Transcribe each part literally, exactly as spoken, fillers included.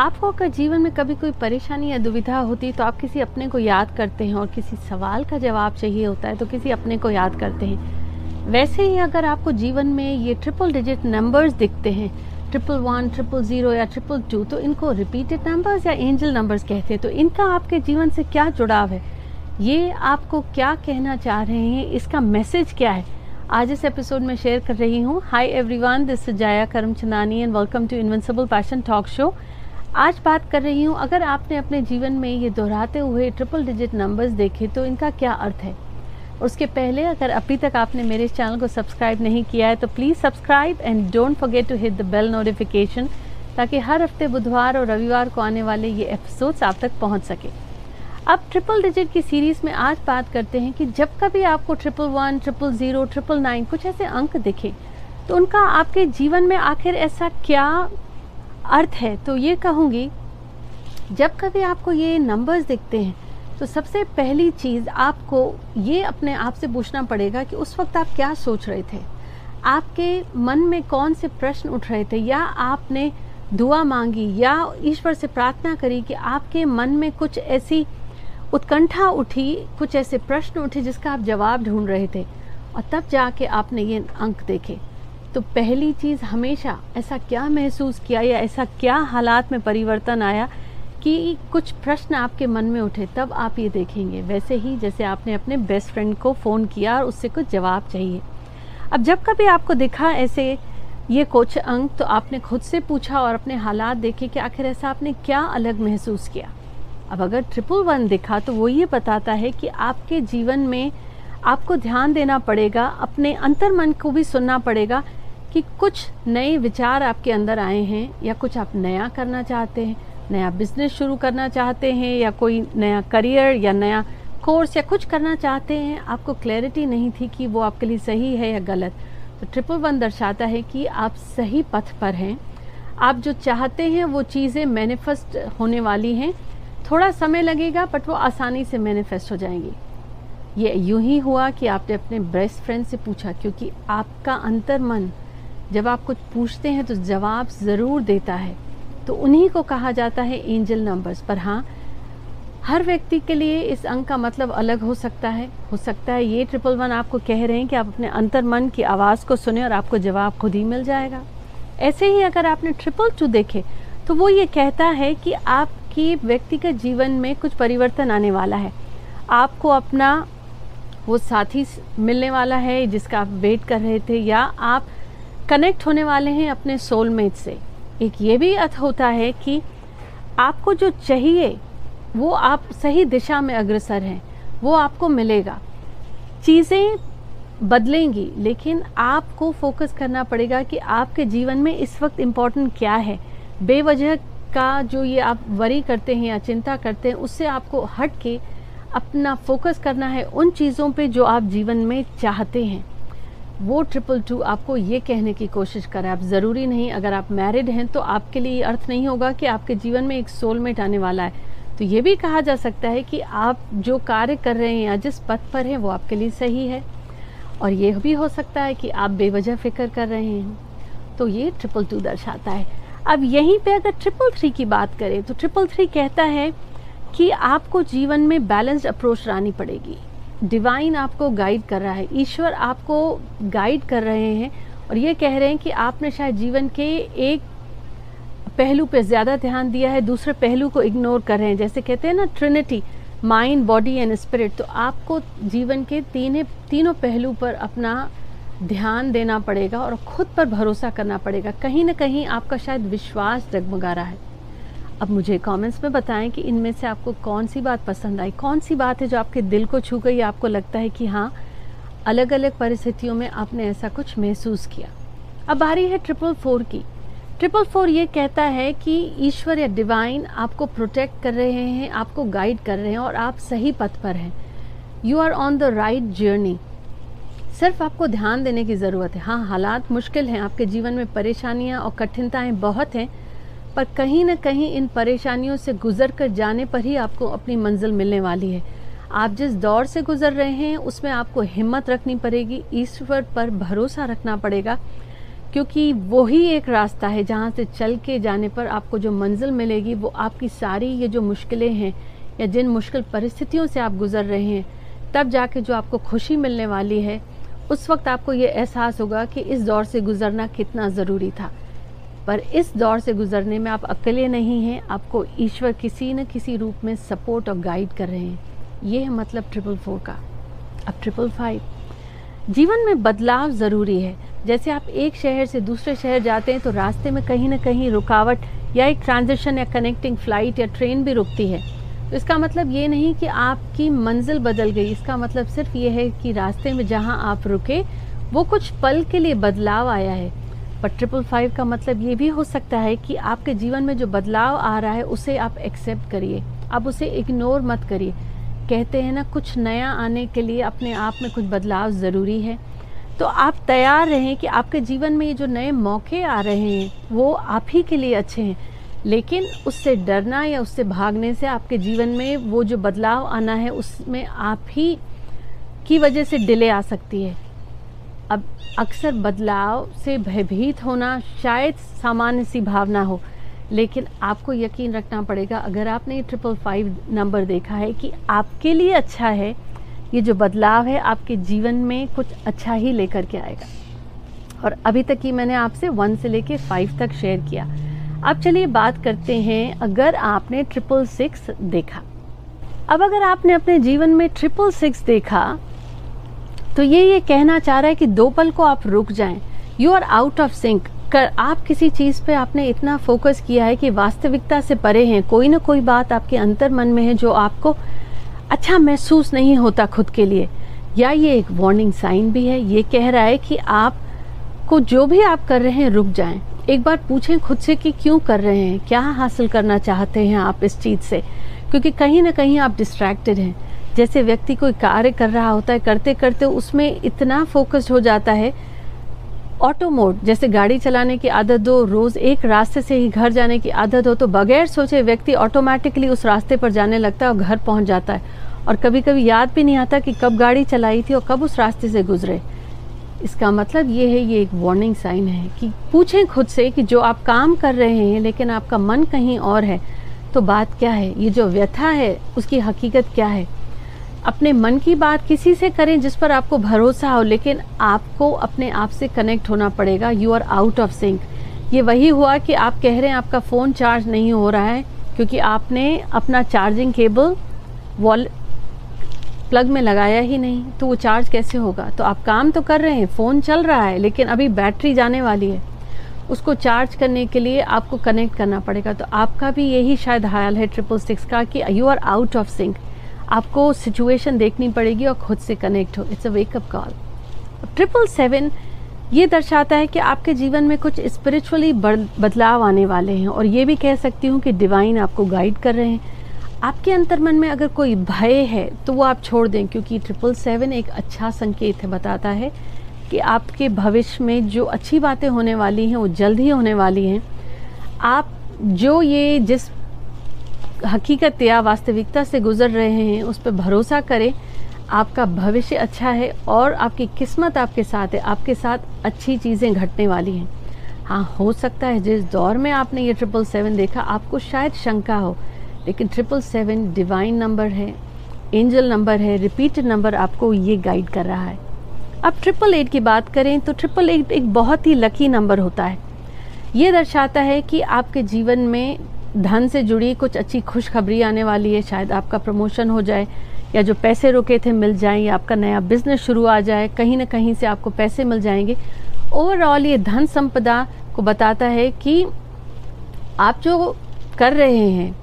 आपको अगर जीवन में कभी कोई परेशानी या दुविधा होती तो आप किसी अपने को याद करते हैं, और किसी सवाल का जवाब चाहिए होता है तो किसी अपने को याद करते हैं। वैसे ही अगर आपको जीवन में ये ट्रिपल डिजिट नंबर्स दिखते हैं, ट्रिपल वन, ट्रिपल ज़ीरो या ट्रिपल टू, तो इनको रिपीटेड नंबर्स या एंजल नंबर्स कहते हैं। तो इनका आपके जीवन से क्या जुड़ाव है, ये आपको क्या कहना चाह रहे हैं, इसका मैसेज क्या है, आज इस एपिसोड में शेयर कर रही हूँ। Hi everyone, this is Jaya Karamchandani and welcome to invincible passion talk show. आज बात कर रही हूँ, अगर आपने अपने जीवन में ये दोहराते हुए ट्रिपल डिजिट नंबर्स देखे तो इनका क्या अर्थ है। उसके पहले अगर अभी तक आपने मेरे चैनल को सब्सक्राइब नहीं किया है तो please subscribe and don't forget to hit the bell notification, ताकि हर हफ्ते बुधवार और रविवार को आने वाले ये एपिसोड्स आप तक पहुँच सके। अब ट्रिपल डिजिट की सीरीज़ में आज बात करते हैं कि जब कभी आपको triple one, triple zero, triple nine कुछ ऐसे अंक दिखें तो उनका आपके जीवन में आखिर ऐसा क्या अर्थ है। तो ये कहूँगी, जब कभी आपको ये नंबर्स दिखते हैं तो सबसे पहली चीज़ आपको ये अपने आप से पूछना पड़ेगा कि उस वक्त आप क्या सोच रहे थे, आपके मन में कौन से प्रश्न उठ रहे थे, या आपने दुआ मांगी या ईश्वर से प्रार्थना करी कि आपके मन में कुछ ऐसी उत्कंठा उठी, कुछ ऐसे प्रश्न उठे जिसका आप जवाब ढूंढ रहे थे, और तब जाके आपने ये अंक देखे। तो पहली चीज़ हमेशा ऐसा क्या महसूस किया या ऐसा क्या हालात में परिवर्तन आया कि कुछ प्रश्न आपके मन में उठे, तब आप ये देखेंगे। वैसे ही जैसे आपने अपने बेस्ट फ्रेंड को फ़ोन किया और उससे कुछ जवाब चाहिए। अब जब कभी आपको दिखा ऐसे ये कुछ अंक तो आपने खुद से पूछा और अपने हालात देखे कि आखिर ऐसा आपने क्या अलग महसूस किया। अब अगर ट्रिपल वन दिखा तो वो ये बताता है कि आपके जीवन में आपको ध्यान देना पड़ेगा, अपने अंतर्मन को भी सुनना पड़ेगा कि कुछ नए विचार आपके अंदर आए हैं, या कुछ आप नया करना चाहते हैं, नया बिजनेस शुरू करना चाहते हैं, या कोई नया करियर या नया कोर्स या कुछ करना चाहते हैं, आपको क्लैरिटी नहीं थी कि वो आपके लिए सही है या गलत। तो ट्रिपल वन दर्शाता है कि आप सही पथ पर हैं, आप जो चाहते हैं वो चीज़ें मैनिफेस्ट होने वाली हैं, थोड़ा समय लगेगा बट वो आसानी से मैनिफेस्ट हो जाएंगी। ये यूँ ही हुआ कि आपने अपने बेस्ट फ्रेंड से पूछा, क्योंकि आपका अंतर्मन जब आप कुछ पूछते हैं तो जवाब ज़रूर देता है। तो उन्हीं को कहा जाता है एंजल नंबर्स। पर हाँ, हर व्यक्ति के लिए इस अंक का मतलब अलग हो सकता है। हो सकता है ये ट्रिपल वन आपको कह रहे हैं कि आप अपने अंतर्मन की आवाज़ को सुने और आपको जवाब खुद ही मिल जाएगा। ऐसे ही अगर आपने ट्रिपल टू देखे तो वो ये कहता है कि आपकी व्यक्तिगत जीवन में कुछ परिवर्तन आने वाला है, आपको अपना वो साथी मिलने वाला है जिसका आप वेट कर रहे थे, या आप कनेक्ट होने वाले हैं अपने सोलमेट से। एक ये भी अर्थ होता है कि आपको जो चाहिए वो आप सही दिशा में अग्रसर हैं, वो आपको मिलेगा। चीज़ें बदलेंगी, लेकिन आपको फोकस करना पड़ेगा कि आपके जीवन में इस वक्त इम्पॉर्टेंट क्या है। बेवजह का जो ये आप वरी करते हैं या चिंता करते हैं, उससे आपको हट के अपना फोकस करना है उन चीज़ों पे जो आप जीवन में चाहते हैं। वो ट्रिपल टू आपको ये कहने की कोशिश करें। आप ज़रूरी नहीं, अगर आप मैरिड हैं तो आपके लिए अर्थ नहीं होगा कि आपके जीवन में एक सोलमेट आने वाला है। तो ये भी कहा जा सकता है कि आप जो कार्य कर रहे हैं या जिस पथ पर हैं वो आपके लिए सही है, और ये भी हो सकता है कि आप बेवजह फिक्र कर रहे हैं। तो ये ट्रिपल टू दर्शाता है। अब यहीं पर अगर ट्रिपल थ्री की बात करें तो ट्रिपल थ्री कहता है कि आपको जीवन में बैलेंस्ड अप्रोच लानी पड़ेगी। डिवाइन आपको गाइड कर रहा है, ईश्वर आपको गाइड कर रहे हैं, और ये कह रहे हैं कि आपने शायद जीवन के एक पहलू पे ज़्यादा ध्यान दिया है, दूसरे पहलू को इग्नोर कर रहे हैं। जैसे कहते हैं ना, trinity, mind, body and spirit. तो आपको जीवन के तीन तीनों पहलू पर अपना ध्यान देना पड़ेगा और खुद पर भरोसा करना पड़ेगा। कहीं ना कहीं आपका शायद विश्वास डगमगा रहा है। अब मुझे कमेंट्स में बताएं कि इनमें से आपको कौन सी बात पसंद आई, कौन सी बात है जो आपके दिल को छू गई, आपको लगता है कि हाँ, अलग अलग परिस्थितियों में आपने ऐसा कुछ महसूस किया। अब आ रही है ट्रिपल फोर की। ट्रिपल फोर ये कहता है कि ईश्वर या डिवाइन आपको प्रोटेक्ट कर रहे हैं, आपको गाइड कर रहे हैं, और आप सही पथ पर हैं। You are on the right journey. सिर्फ आपको ध्यान देने की ज़रूरत है। हाँ, हालात मुश्किल हैं, आपके जीवन में परेशानियाँ और कठिनताएँ बहुत हैं, पर कहीं ना कहीं इन परेशानियों से गुजर कर जाने पर ही आपको अपनी मंजिल मिलने वाली है। आप जिस दौर से गुज़र रहे हैं उसमें आपको हिम्मत रखनी पड़ेगी, ईश्वर पर भरोसा रखना पड़ेगा क्योंकि वही एक रास्ता है जहाँ से चल के जाने पर आपको जो मंजिल मिलेगी वो आपकी सारी ये जो मुश्किलें हैं या जिन मुश्किल परिस्थितियों से आप गुज़र रहे हैं, तब जाके जो आपको खुशी मिलने वाली है, उस वक्त आपको ये एहसास होगा कि इस दौर से गुज़रना कितना ज़रूरी था। पर इस दौर से गुज़रने में आप अकेले नहीं हैं, आपको ईश्वर किसी न किसी रूप में सपोर्ट और गाइड कर रहे हैं। ये है मतलब ट्रिपल फोर का। अब ट्रिपल फाइव, जीवन में बदलाव ज़रूरी है। जैसे आप एक शहर से दूसरे शहर जाते हैं तो रास्ते में कहीं ना कहीं रुकावट या एक ट्रांजिशन या कनेक्टिंग फ़्लाइट या ट्रेन भी रुकती है, तो इसका मतलब ये नहीं कि आपकी मंजिल बदल गई। इसका मतलब सिर्फ ये है कि रास्ते में जहां आप रुके वो कुछ पल के लिए बदलाव आया है। पर ट्रिपल फाइव का मतलब ये भी हो सकता है कि आपके जीवन में जो बदलाव आ रहा है उसे आप एक्सेप्ट करिए, आप उसे इग्नोर मत करिए। कहते हैं ना, कुछ नया आने के लिए अपने आप में कुछ बदलाव ज़रूरी है। तो आप तैयार रहें कि आपके जीवन में ये जो नए मौके आ रहे हैं वो आप ही के लिए अच्छे हैं, लेकिन उससे डरना या उससे भागने से आपके जीवन में वो जो बदलाव आना है उसमें आप ही की वजह से डिले आ सकती है। अब अक्सर बदलाव से भयभीत होना शायद सामान्य सी भावना हो, लेकिन आपको यकीन रखना पड़ेगा, अगर आपने ये ट्रिपल फाइव नंबर देखा है कि आपके लिए अच्छा है, ये जो बदलाव है आपके जीवन में कुछ अच्छा ही लेकर के आएगा। और अभी तक ही मैंने आपसे वन से लेके फाइव तक शेयर किया। अब चलिए बात करते हैं अगर आपने ट्रिपल सिक्स देखा। अब अगर आपने अपने जीवन में ट्रिपल सिक्स देखा तो ये ये कहना चाह रहा है कि दो पल को आप रुक जाएं। You are out of sync. कर आप किसी चीज़ पे आपने इतना फोकस किया है कि वास्तविकता से परे हैं। कोई ना कोई बात आपके अंतर मन में है जो आपको अच्छा महसूस नहीं होता खुद के लिए, या ये एक वार्निंग साइन भी है। ये कह रहा है कि आप को जो भी आप कर रहे हैं रुक जाएं, एक बार पूछें खुद से कि क्यों कर रहे हैं, क्या हासिल करना चाहते हैं आप इस चीज़ से, क्योंकि कहीं ना कहीं आप डिस्ट्रैक्टेड हैं। जैसे व्यक्ति कोई कार्य कर रहा होता है, करते करते उसमें इतना फोकस्ड हो जाता है। ऑटो मोड, जैसे गाड़ी चलाने की आदत हो, रोज़ एक रास्ते से ही घर जाने की आदत हो, तो बगैर सोचे व्यक्ति ऑटोमेटिकली उस रास्ते पर जाने लगता है और घर पहुंच जाता है, और कभी कभी याद भी नहीं आता कि कब गाड़ी चलाई थी और कब उस रास्ते से गुजरे। इसका मतलब ये है, ये एक वार्निंग साइन है कि पूछें खुद से कि जो आप काम कर रहे हैं लेकिन आपका मन कहीं और है, तो बात क्या है, ये जो व्यथा है उसकी हकीकत क्या है। अपने मन की बात किसी से करें जिस पर आपको भरोसा हो, लेकिन आपको अपने आप से कनेक्ट होना पड़ेगा। You are out of sync. ये वही हुआ कि आप कह रहे हैं आपका फ़ोन चार्ज नहीं हो रहा है क्योंकि आपने अपना चार्जिंग केबल वॉल प्लग में लगाया ही नहीं, तो वो चार्ज कैसे होगा। तो आप काम तो कर रहे हैं, फ़ोन चल रहा है, लेकिन अभी बैटरी जाने वाली है, उसको चार्ज करने के लिए आपको कनेक्ट करना पड़ेगा। तो आपका भी यही शायद हाल है ट्रिपल सिक्स का कि you are out of sync. आपको सिचुएशन देखनी पड़ेगी और खुद से कनेक्ट हो। It's a wake up call. Triple seven ये दर्शाता है कि आपके जीवन में कुछ स्पिरिचुअली बदलाव आने वाले हैं, और ये भी कह सकती हूँ कि डिवाइन आपको गाइड कर रहे हैं। आपके अंतर्मन में अगर कोई भय है तो वो आप छोड़ दें, क्योंकि ट्रिपल सेवन एक अच्छा संकेत है, बताता है कि आपके भविष्य में जो अच्छी बातें होने वाली हैं वो जल्द ही होने वाली हैं। आप जो ये जिस हकीकत या वास्तविकता से गुजर रहे हैं उस पर भरोसा करें। आपका भविष्य अच्छा है और आपकी किस्मत आपके साथ है, आपके साथ अच्छी चीज़ें घटने वाली हैं। हाँ, हो सकता है जिस दौर में आपने ये ट्रिपल सेवन देखा आपको शायद शंका हो, लेकिन ट्रिपल सेवन डिवाइन नंबर है, एंजल नंबर है, रिपीटेड नंबर आपको ये गाइड कर रहा है। अब ट्रिपल एट की बात करें तो ट्रिपल एट एक बहुत ही लकी नंबर होता है। ये दर्शाता है कि आपके जीवन में धन से जुड़ी कुछ अच्छी खुशखबरी आने वाली है। शायद आपका प्रमोशन हो जाए, या जो पैसे रुके थे मिल जाएं, या आपका नया बिजनेस शुरू आ जाए, कहीं ना कहीं से आपको पैसे मिल जाएंगे। ओवरऑल ये धन संपदा को बताता है कि आप जो कर रहे हैं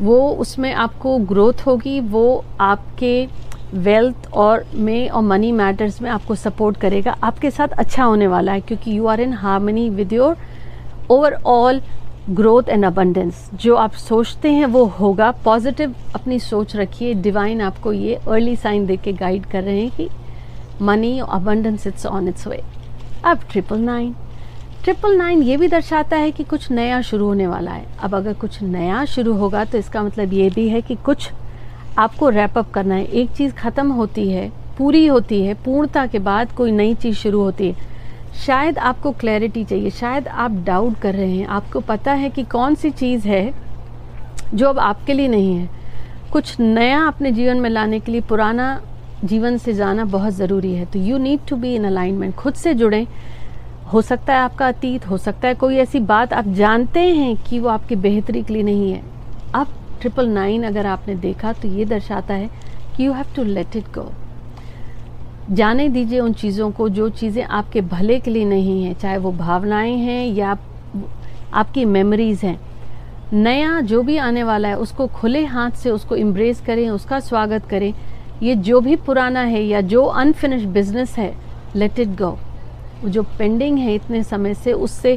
वो उसमें आपको ग्रोथ होगी, वो आपके वेल्थ और में और मनी मैटर्स में आपको सपोर्ट करेगा, आपके साथ अच्छा होने वाला है, क्योंकि you are in harmony with your overall growth and abundance. जो आप सोचते हैं वो होगा। पॉजिटिव अपनी सोच रखिए। डिवाइन आपको ये अर्ली साइन देके गाइड कर रहे हैं कि मनी और abundance it's on its way. अब ट्रिपल नाइन ट्रिपल नाइन ये भी दर्शाता है कि कुछ नया शुरू होने वाला है। अब अगर कुछ नया शुरू होगा तो इसका मतलब ये भी है कि कुछ आपको रैपअप करना है। एक चीज़ ख़त्म होती है, पूरी होती है, पूर्णता के बाद कोई नई चीज़ शुरू होती है। शायद आपको क्लैरिटी चाहिए, शायद आप डाउट कर रहे हैं, आपको पता है कि कौन सी चीज़ है जो अब आपके लिए नहीं है। कुछ नया अपने जीवन में लाने के लिए पुराना जीवन से जाना बहुत ज़रूरी है। तो you need to be in alignment, खुद से जुड़ें। हो सकता है आपका अतीत, हो सकता है कोई ऐसी बात आप जानते हैं कि वो आपकी बेहतरी के लिए नहीं है। अब ट्रिपल नाइन अगर आपने देखा तो ये दर्शाता है कि you have to let it go. जाने दीजिए उन चीज़ों को जो चीज़ें आपके भले के लिए नहीं हैं, चाहे वो भावनाएं हैं या आप, आपकी मेमोरीज़ हैं। नया जो भी आने वाला है उसको खुले हाथ से उसको एम्ब्रेस करें, उसका स्वागत करें। ये जो भी पुराना है या जो अनफिनिश बिजनेस है, लेट इट गो। जो पेंडिंग है इतने समय से, उससे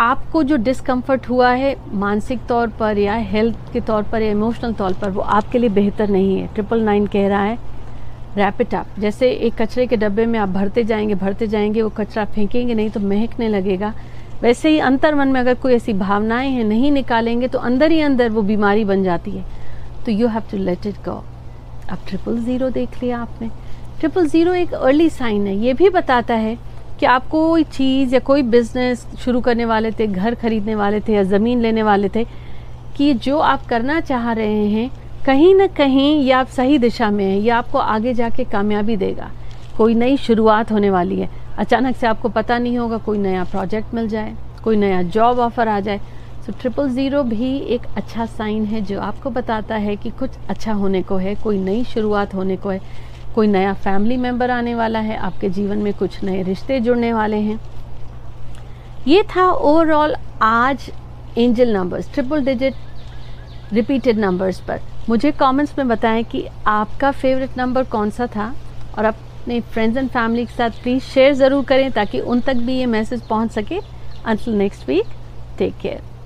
आपको जो डिस्कम्फर्ट हुआ है मानसिक तौर पर या हेल्थ के तौर पर या इमोशनल तौर पर, वो आपके लिए बेहतर नहीं है। ट्रिपल नाइन कह रहा है रैप इट अप। जैसे एक कचरे के डब्बे में आप भरते जाएंगे भरते जाएंगे, वो कचरा फेंकेंगे नहीं तो महकने लगेगा। वैसे ही अंतर्मन में अगर कोई ऐसी भावनाएं हैं, नहीं निकालेंगे तो अंदर ही अंदर वो बीमारी बन जाती है। तो you have to let it go. अब ट्रिपल ज़ीरो देख लिया आपने। ट्रिपल ज़ीरो एक अर्ली साइन है, ये भी बताता है कि आप कोई चीज़ या कोई बिज़नेस शुरू करने वाले थे, घर खरीदने वाले थे या ज़मीन लेने वाले थे, कि जो आप करना चाह रहे हैं कहीं ना कहीं या आप सही दिशा में हैं या आपको आगे जाके कामयाबी देगा। कोई नई शुरुआत होने वाली है, अचानक से आपको पता नहीं होगा, कोई नया प्रोजेक्ट मिल जाए, कोई नया जॉब ऑफ़र आ जाए। तो ट्रिपल ज़ीरो भी एक अच्छा साइन है जो आपको बताता है कि कुछ अच्छा होने को है, कोई नई शुरुआत होने को है, कोई नया फैमिली मेम्बर आने वाला है, आपके जीवन में कुछ नए रिश्ते जुड़ने वाले हैं। ये था ओवरऑल आज angel numbers, triple digit repeated numbers पर। मुझे कमेंट्स में बताएं कि आपका फेवरेट नंबर कौन सा था, और अपने फ्रेंड्स एंड फैमिली के साथ प्लीज़ शेयर ज़रूर करें ताकि उन तक भी ये मैसेज पहुंच सके। Until next week, take care.